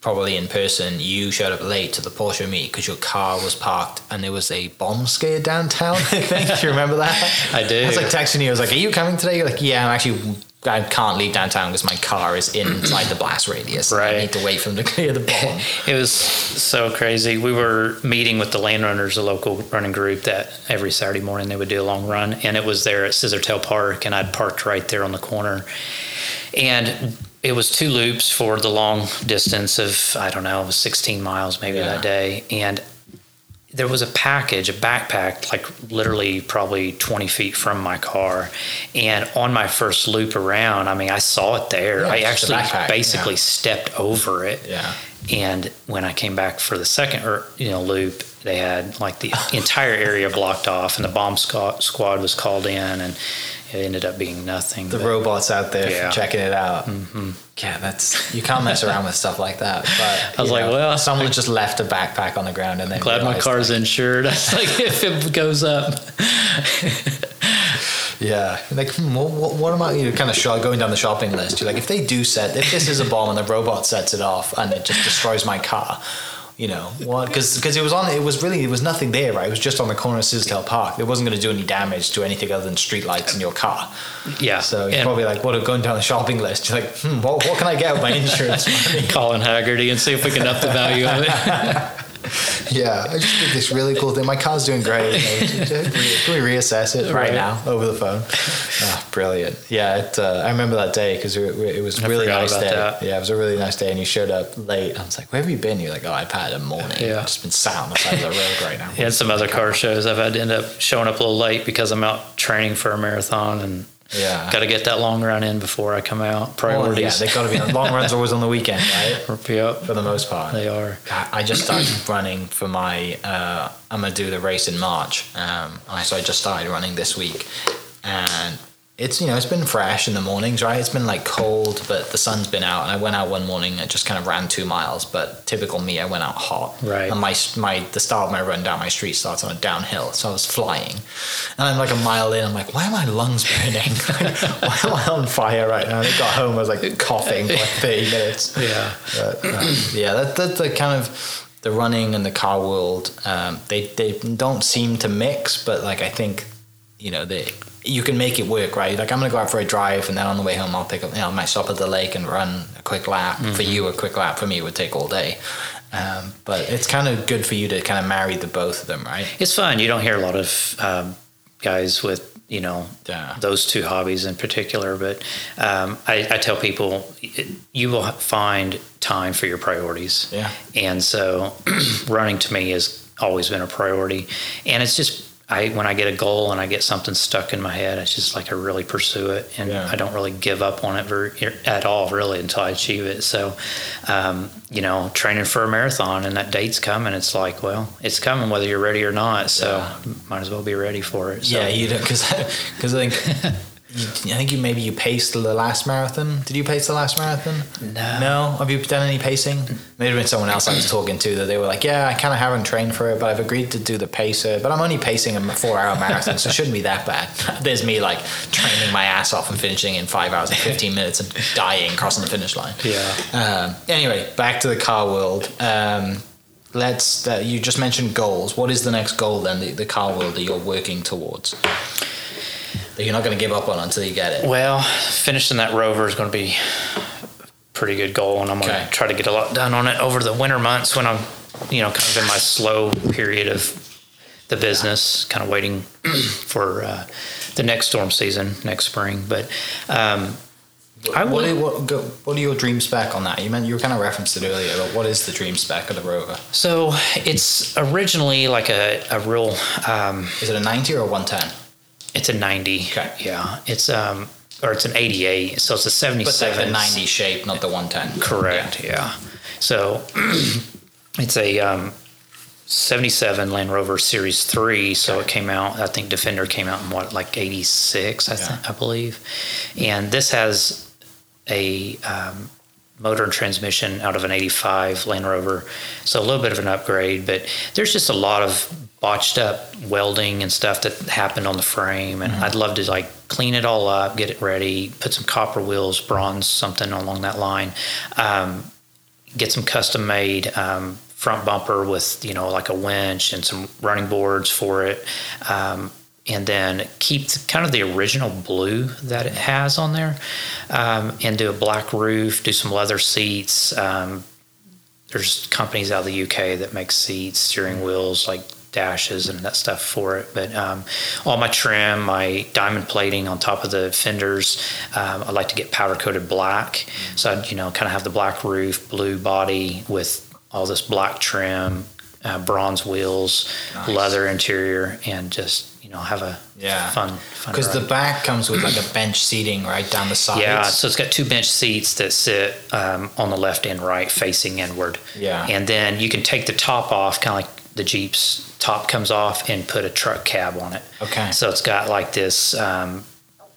probably in person, you showed up late to the Porsche meet because your car was parked and there was a bomb scare downtown, I think. Do you remember that? I do. I was like texting you. I was like, are you coming today? You're like, yeah, I'm actually... I can't leave downtown because my car is inside the blast radius. Right. I need to wait for them to clear the bomb. It was so crazy. We were meeting with the Land Runners, a local running group, that every Saturday morning they would do a long run. And it was there at Scissortail Park, and I'd parked right there on the corner. And it was two loops for the long distance of, I don't know, sixteen miles maybe yeah. that day. And there was a package, a backpack, like literally probably twenty feet from my car. And on my first loop around, I mean, I saw it there. Yeah, I actually backpack, basically yeah. stepped over it. Yeah. And when I came back for the second you know, loop, they had like the entire area blocked off and the bomb squad was called in and it ended up being nothing. The but, robots out there yeah. checking it out. Mm-hmm. Yeah, that's you can't mess around with stuff like that. But I was like, know, well, someone I, just left a backpack on the ground and then glad my car's that. Insured. I was like, if it goes up. Yeah, like hmm, what, what am I? You know, kind of shot, going down the shopping list. You're like, if they do set, if this is a bomb and the robot sets it off and it just destroys my car, you know what? Because because it was on, it was really it was nothing there, right? It was just on the corner of Scissortail Park. It wasn't going to do any damage to anything other than streetlights in your car. Yeah, so you're and probably like, what? Going down the shopping list, you're like, hmm, what, what can I get with my insurance money? Colin Haggerty and see if we can up the value of it. Yeah, I just did this really cool thing. My car's doing great. You know, can we reassess it right, right now over the phone? Oh, brilliant. Yeah, it, uh, I remember that day because it, it was a really nice day. That. Yeah, it was a really nice day, and you showed up late. I was like, where have you been? You're like, oh, I've had a morning. Yeah. I've just been sat on the side of the road right now. Yeah, some other car shows I've had to end up showing up a little late because I'm out training for a marathon and yeah, got to get that long run in before I come out. Priorities. Well, yeah, they've got to be on. Long runs always on the weekend, right? Yep. For the most part. They are. I just started running for my, uh, I'm going to do the race in March. Um, so I just started running this week. And it's, you know, it's been fresh in the mornings, right? It's been like cold, but the sun's been out. And I went out one morning and just kind of ran two miles. But typical me, I went out hot. Right. And my, my the start of my run down my street starts on a downhill. So I was flying. And I'm like a mile in, I'm like, why are my lungs burning? Like, why am I on fire right now? And I got home, I was like coughing for like thirty minutes. Yeah. But, um, yeah, that, that's the kind of... the running and the car world, um, they, they don't seem to mix, but like I think, you know, they... you can make it work, right? Like I'm going to go out for a drive and then on the way home I'll pick up, you know, I might stop at the lake and run a quick lap. Mm-hmm. For you, a quick lap for me would take all day. Um, but it's kind of good for you to kind of marry the both of them, right? It's fun. You don't hear a lot of um, guys with, you know, yeah. those two hobbies in particular. But um, I, I tell people you will find time for your priorities. Yeah. And so running to me has always been a priority. And it's just, I when I get a goal and I get something stuck in my head, it's just like I really pursue it, and yeah. I don't really give up on it very, at all, really, until I achieve it. So, um, you know, training for a marathon and that date's coming. It's like, well, it's coming whether you're ready or not. So, yeah. might as well be ready for it. So. Yeah, you don't, because because I, I think. I think you maybe you paced the last marathon. Did you pace the last marathon? No. No? Have you done any pacing? Maybe it was someone else I was talking to that they were like, yeah, I kind of haven't trained for it, but I've agreed to do the pacer, but I'm only pacing a four-hour marathon, so it shouldn't be that bad. There's me, like, training my ass off and finishing in five hours and fifteen minutes and dying crossing the finish line. Yeah. Um, anyway, back to the car world. Um, let's. Uh, you just mentioned goals. What is the next goal, then, the, the car world that you're working towards? You're not going to give up on it until you get it. Well, finishing that Rover is going to be a pretty good goal, and I'm okay. going to try to get a lot done on it over the winter months when I'm, you know, kind of in my slow period of the business, yeah. kind of waiting for uh, the next storm season, next spring. But um, I what, would, what, go, what are your dream spec on that? You meant you were kind of referenced it earlier, but what is the dream spec of the Rover? So it's originally like a, a real... Um, is it a ninety or a one ten? It's a ninety. Okay. Yeah. It's um or it's an eighty-eight. So it's a seventy-seven. But like the ninety shape, not the one ten. Correct. Yeah. yeah. So it's a um, seventy-seven Land Rover Series three. So it came out, I think Defender came out in what, like eighty-six, I, yeah. th- I believe. And this has a um, motor and transmission out of an eighty-five Land Rover. So a little bit of an upgrade, but there's just a lot of botched up welding and stuff that happened on the frame. And mm-hmm. I'd love to like clean it all up, get it ready, put some copper wheels, bronze, something along that line. Um, get some custom made um, front bumper with, you know, like a winch and some running boards for it. Um, and then keep the, kind of the original blue that it has on there, um, and do a black roof, do some leather seats. Um, there's companies out of the U K that make seats, steering wheels, like dashes and that stuff for it. But um, all my trim, my diamond plating on top of the fenders, um, I like to get powder coated black. So I'd, you know, kind of have the black roof, blue body with all this black trim, uh, bronze wheels, nice. Leather interior, and just, you know, have a yeah. fun, fun because the back comes with like a bench seating right down the sides. Yeah, so it's got two bench seats that sit um, on the left and right facing inward. Yeah. And then you can take the top off, kind of like the Jeep's top comes off, and put a truck cab on it. Okay. So it's got like this um,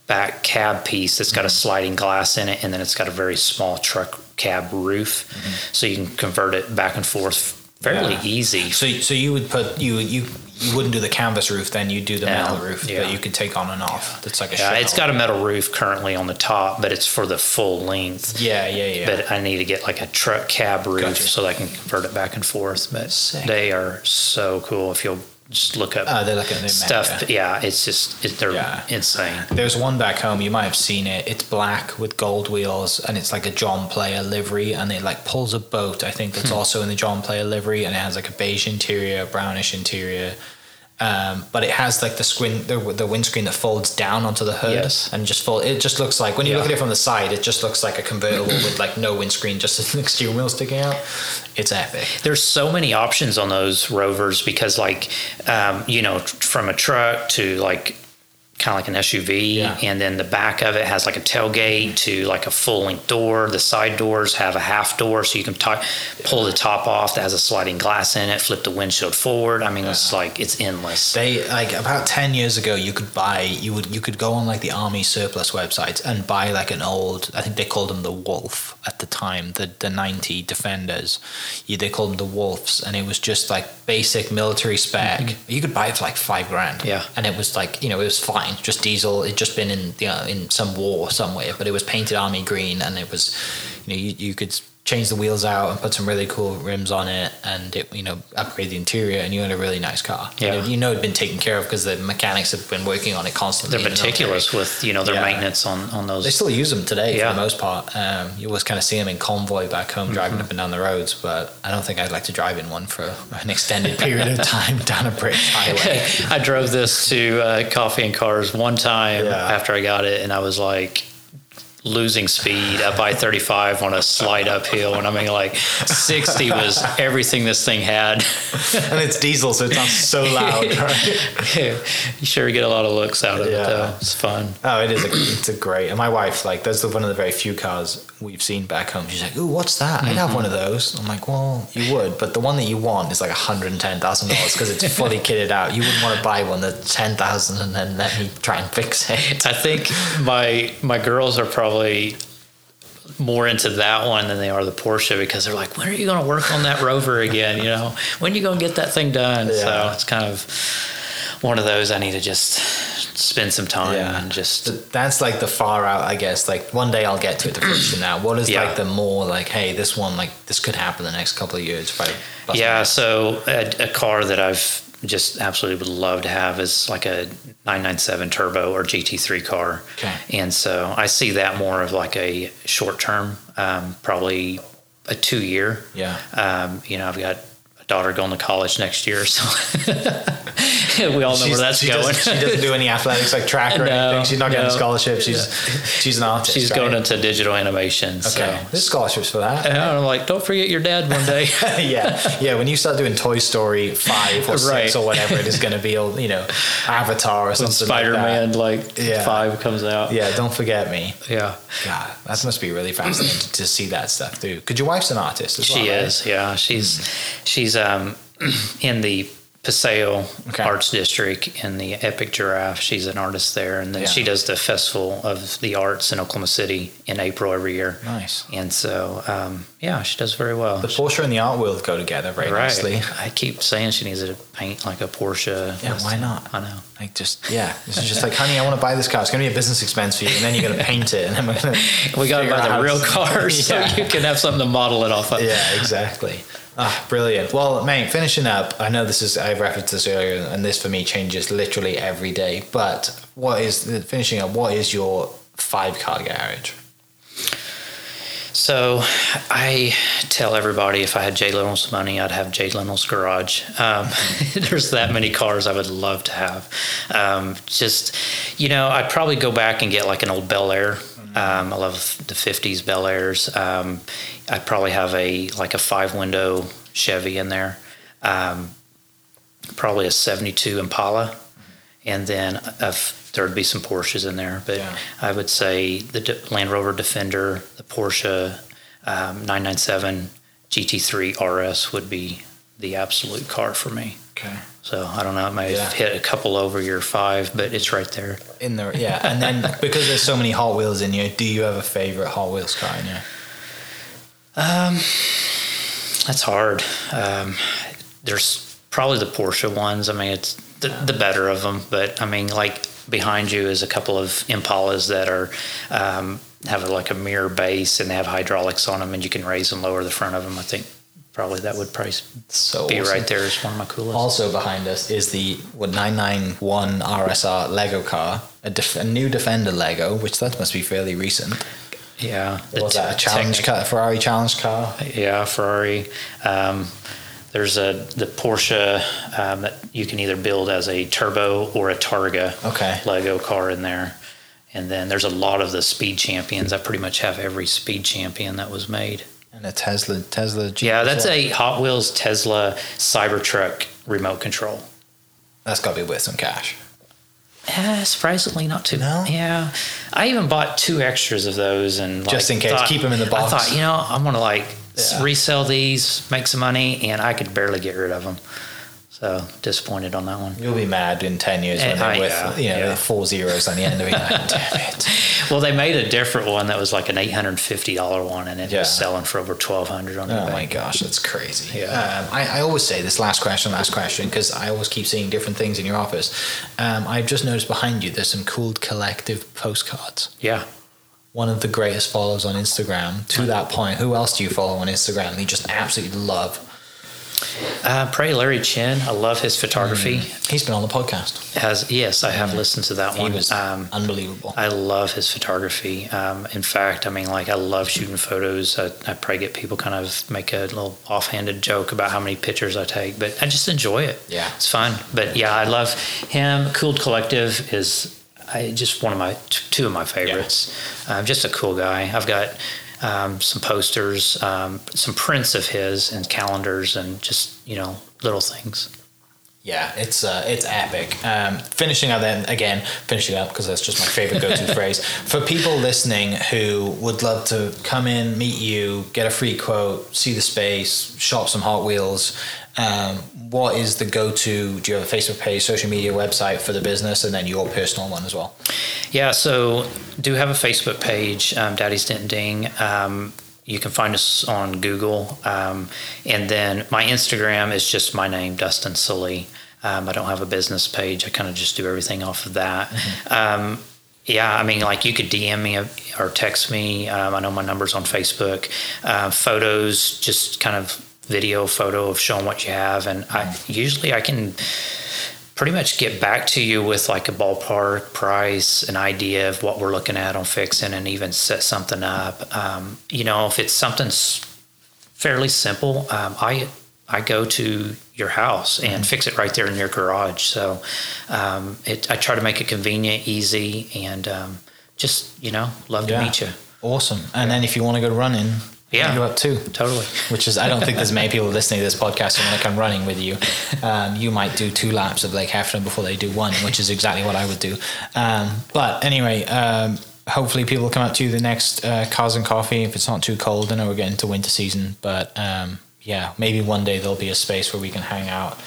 back cab piece that's got mm-hmm. a sliding glass in it, and then it's got a very small truck cab roof, mm-hmm. so you can convert it back and forth fairly yeah. easy. So, so you would put you you you wouldn't do the canvas roof, then you do the metal yeah. roof yeah. that you can take on and off. That's like a yeah. It's got a metal roof currently on the top, but it's for the full length. Yeah, yeah, yeah. But I need to get like a truck cab roof gotcha. So that I can convert it back and forth. But sick. They are so cool. If you'll just look up uh, they're like a new stuff. Manga. Yeah, it's just it, they're yeah. insane. There's one back home, you might have seen it. It's black with gold wheels, and it's like a John Player livery, and it like pulls a boat. I think that's hmm. also in the John Player livery, and it has like a beige interior, brownish interior. Um, but it has like the squin, the, the windscreen that folds down onto the hood, yes. and just fold. It just looks like when you yeah. look at it from the side, it just looks like a convertible with like no windscreen, just an exterior wheel sticking out. It's epic. There's so many options on those Rovers because, like, um, you know, from a truck to like kind of like an S U V, yeah. and then the back of it has like a tailgate to like a full length door. The side doors have a half door, so you can t- pull the top off that has a sliding glass in it, flip the windshield forward. I mean, yeah. it's like it's endless. They like about ten years ago, you could buy you would you could go on like the army surplus websites and buy like an old. I think they called them the Wolf at the time. The the ninety Defenders, you, they called them the Wolves, and it was just like basic military spec. Mm-hmm. You could buy it for like five grand. Yeah, and it was like, you know, it was fine. Just diesel. It'd just been in, you know, in some war somewhere, but it was painted army green, and it was, you know, you, you could change the wheels out and put some really cool rims on it, and it, you know, upgrade the interior, and you had a really nice car. Yeah, and it, you know, it'd been taken care of because the mechanics have been working on it constantly. They're meticulous with, you know, their yeah. maintenance on on those. They still use them today yeah. for the most part. Um, you always kind of see them in convoy back home, mm-hmm. driving up and down the roads. But I don't think I'd like to drive in one for an extended period of time down a British highway. I drove this to uh, Coffee and Cars one time yeah. after I got it, and I was like. Losing speed up I thirty five on a slide uphill, and I mean like sixty was everything this thing had. And it's diesel, so it sounds so loud. Right? Yeah. You sure get a lot of looks out of yeah. it though. It's fun. Oh, it is. A, it's a great. And my wife, like, that's one of the very few cars we've seen back home. She's like, "Ooh, what's that? I'd mm-hmm. have one of those." I'm like, "Well, you would, but the one that you want is like a hundred and ten thousand dollars because it's fully kitted out. You wouldn't want to buy one that's ten thousand and then let me try and fix it." I think my my girls are probably. Probably more into that one than they are the Porsche because they're like, when are you going to work on that Rover again? You know, when are you going to get that thing done? Yeah. So it's kind of one of those I need to just spend some time yeah. and just. That's like the far out, I guess. Like one day I'll get to it. The version now. What is yeah. like the more like, hey, this one, like this could happen the next couple of years. If I yeah. So a, a car that I've just absolutely would love to have is like a nine ninety-seven turbo or G T three car. Okay. And so I see that more of like a short term, um, probably a two year. Yeah. Um, you know, I've got a daughter going to college next year, so we all know she's, where that's she going. Doesn't, she doesn't do any athletics like track or no, anything. She's not no. getting scholarships. She's she's an artist. She's right? going into digital animation. So. Okay, there's scholarships for that. And I'm like, don't forget your dad one day. yeah, yeah. When you start doing Toy Story five or right. six or whatever, it is going to be all, you know, Avatar or something. Spider-Man like, like yeah. five comes out. Yeah, don't forget me. Yeah, God, that must be really fascinating to see that stuff through. Because your wife's an artist as she well. She is. Right? Yeah, she's mm. she's um in the Paseo okay. Arts District in the Epic Giraffe. She's an artist there, and then yeah. she does the Festival of the Arts in Oklahoma City in April every year. Nice. And so, um, yeah, she does very well. The Porsche and the art world go together very right. nicely. I keep saying she needs to paint like a Porsche. Yeah, why not? I know. Like just yeah, it's just like, honey, I want to buy this car. It's going to be a business expense for you, and then you're going to paint it, and then we're going to we got to buy the real car so yeah. you can have something to model it off of. Yeah, exactly. Ah, brilliant. Well, mate, finishing up, I know this is, I referenced this earlier, and this for me changes literally every day, but what is, finishing up, what is your five-car garage? So I tell everybody if I had Jay Leno's money, I'd have Jay Leno's garage. Um, there's that many cars I would love to have. Um, just, you know, I'd probably go back and get like an old Bel Air. Um, I love the fifties Bel Airs. Um, I probably have a like a five window Chevy in there, um, probably a seventy-two Impala, and then a, there'd be some Porsches in there. But yeah. I would say the De- Land Rover Defender, the Porsche um, nine ninety-seven G T three R S would be the absolute car for me. Okay. So I don't know, it may yeah. have hit a couple over your five, but it's right there. In there, yeah. And then because there's so many Hot Wheels in you, do you have a favorite Hot Wheels car in you? Um, that's hard. Um, there's probably the Porsche ones. I mean, it's the, the better of them, but I mean, like behind you is a couple of Impalas that are um, have like a mirror base and they have hydraulics on them, and you can raise and lower the front of them. I think. Probably that would probably so be awesome. Right there is one of my coolest. Also behind us is the what nine ninety-one R S R Lego car, a, def- a new Defender Lego, which that must be fairly recent. Yeah, was that a challenge car, Ferrari challenge car? Yeah, Ferrari. Um, there's a the Porsche um, that you can either build as a turbo or a Targa okay. Lego car in there. And then there's a lot of the Speed Champions. I pretty much have every Speed Champion that was made. And a Tesla, Tesla. G- yeah, that's a Hot Wheels Tesla Cybertruck remote control. That's got to be worth some cash. Uh, surprisingly, not too. No? Yeah, I even bought two extras of those and like, just in case, thought, keep them in the box. I thought, you know, I'm gonna like yeah. resell these, make some money, and I could barely get rid of them. So disappointed on that one. You'll be mad in ten years and when they're I, worth, yeah, you know, yeah. four zeros on the end of it. Like, damn it. Well, they made a different one that was like an eight hundred fifty dollars one, and it yeah. was selling for over twelve hundred dollars on eBay. Oh, my gosh, that's crazy. Yeah. Um, I, I always say this last question, last question, because I always keep seeing different things in your office. Um, I've just noticed behind you there's some cool collective postcards. Yeah. One of the greatest followers on Instagram to that point. Who else do you follow on Instagram that you just absolutely love? Uh, Pray Larry Chin. I love his photography. Mm. He's been on the podcast. Has yes, I have yeah. listened to that he one. He was um, unbelievable. I love his photography. Um, in fact, I mean, like I love shooting photos. I, I probably get people kind of make a little offhanded joke about how many pictures I take, but I just enjoy it. Yeah, it's fun. But yeah, I love him. Cool Collective is I, just one of my t- two of my favorites. Yeah. Um, just a cool guy. I've got. Um, some posters, um, some prints of his and calendars and just, you know, little things. Yeah, it's uh, it's epic. Um, finishing up then, again, finishing up because that's just my favorite go-to phrase. For people listening who would love to come in, meet you, get a free quote, see the space, shop some Hot Wheels, um, what is the go-to? Do you have a Facebook page, social media, website for the business, and then your personal one as well? Yeah, so do have a Facebook page, um, Daddy's Dent and Ding. Um, You can find us on Google. Um, and then my Instagram is just my name, Dustin Sully. Um, I don't have a business page. I kind of just do everything off of that. Mm-hmm. Um, yeah, I mean, like you could D M me or text me. Um, I know my number's on Facebook. Uh, photos, just kind of video photo of showing what you have. And I usually I can pretty much get back to you with like a ballpark price, an idea of what we're looking at on fixing, and even set something up. Um, you know, if it's something fairly simple, um, I I go to your house and fix it right there in your garage. So um, it, I try to make it convenient, easy, and um, just, you know, love yeah. to meet you. Awesome. And yeah. then if you want to go running, yeah. you go up too. Totally. Which is, I don't think there's many people listening to this podcast who want to come running with you. Um, you might do two laps of Lake Heffernan before they do one, which is exactly what I would do. Um, but anyway, um, hopefully people will come up to you the next uh, Cars and Coffee if it's not too cold. I know we're getting to winter season, but... Um, yeah, maybe one day there'll be a space where we can hang out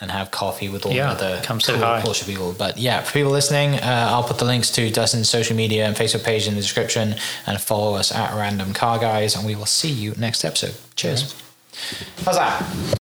and have coffee with all yeah, the other cool Porsche people. But yeah, for people listening, uh, I'll put the links to Dustin's social media and Facebook page in the description, and follow us at Random Car Guys, and we will see you next episode. Cheers. Right. How's that?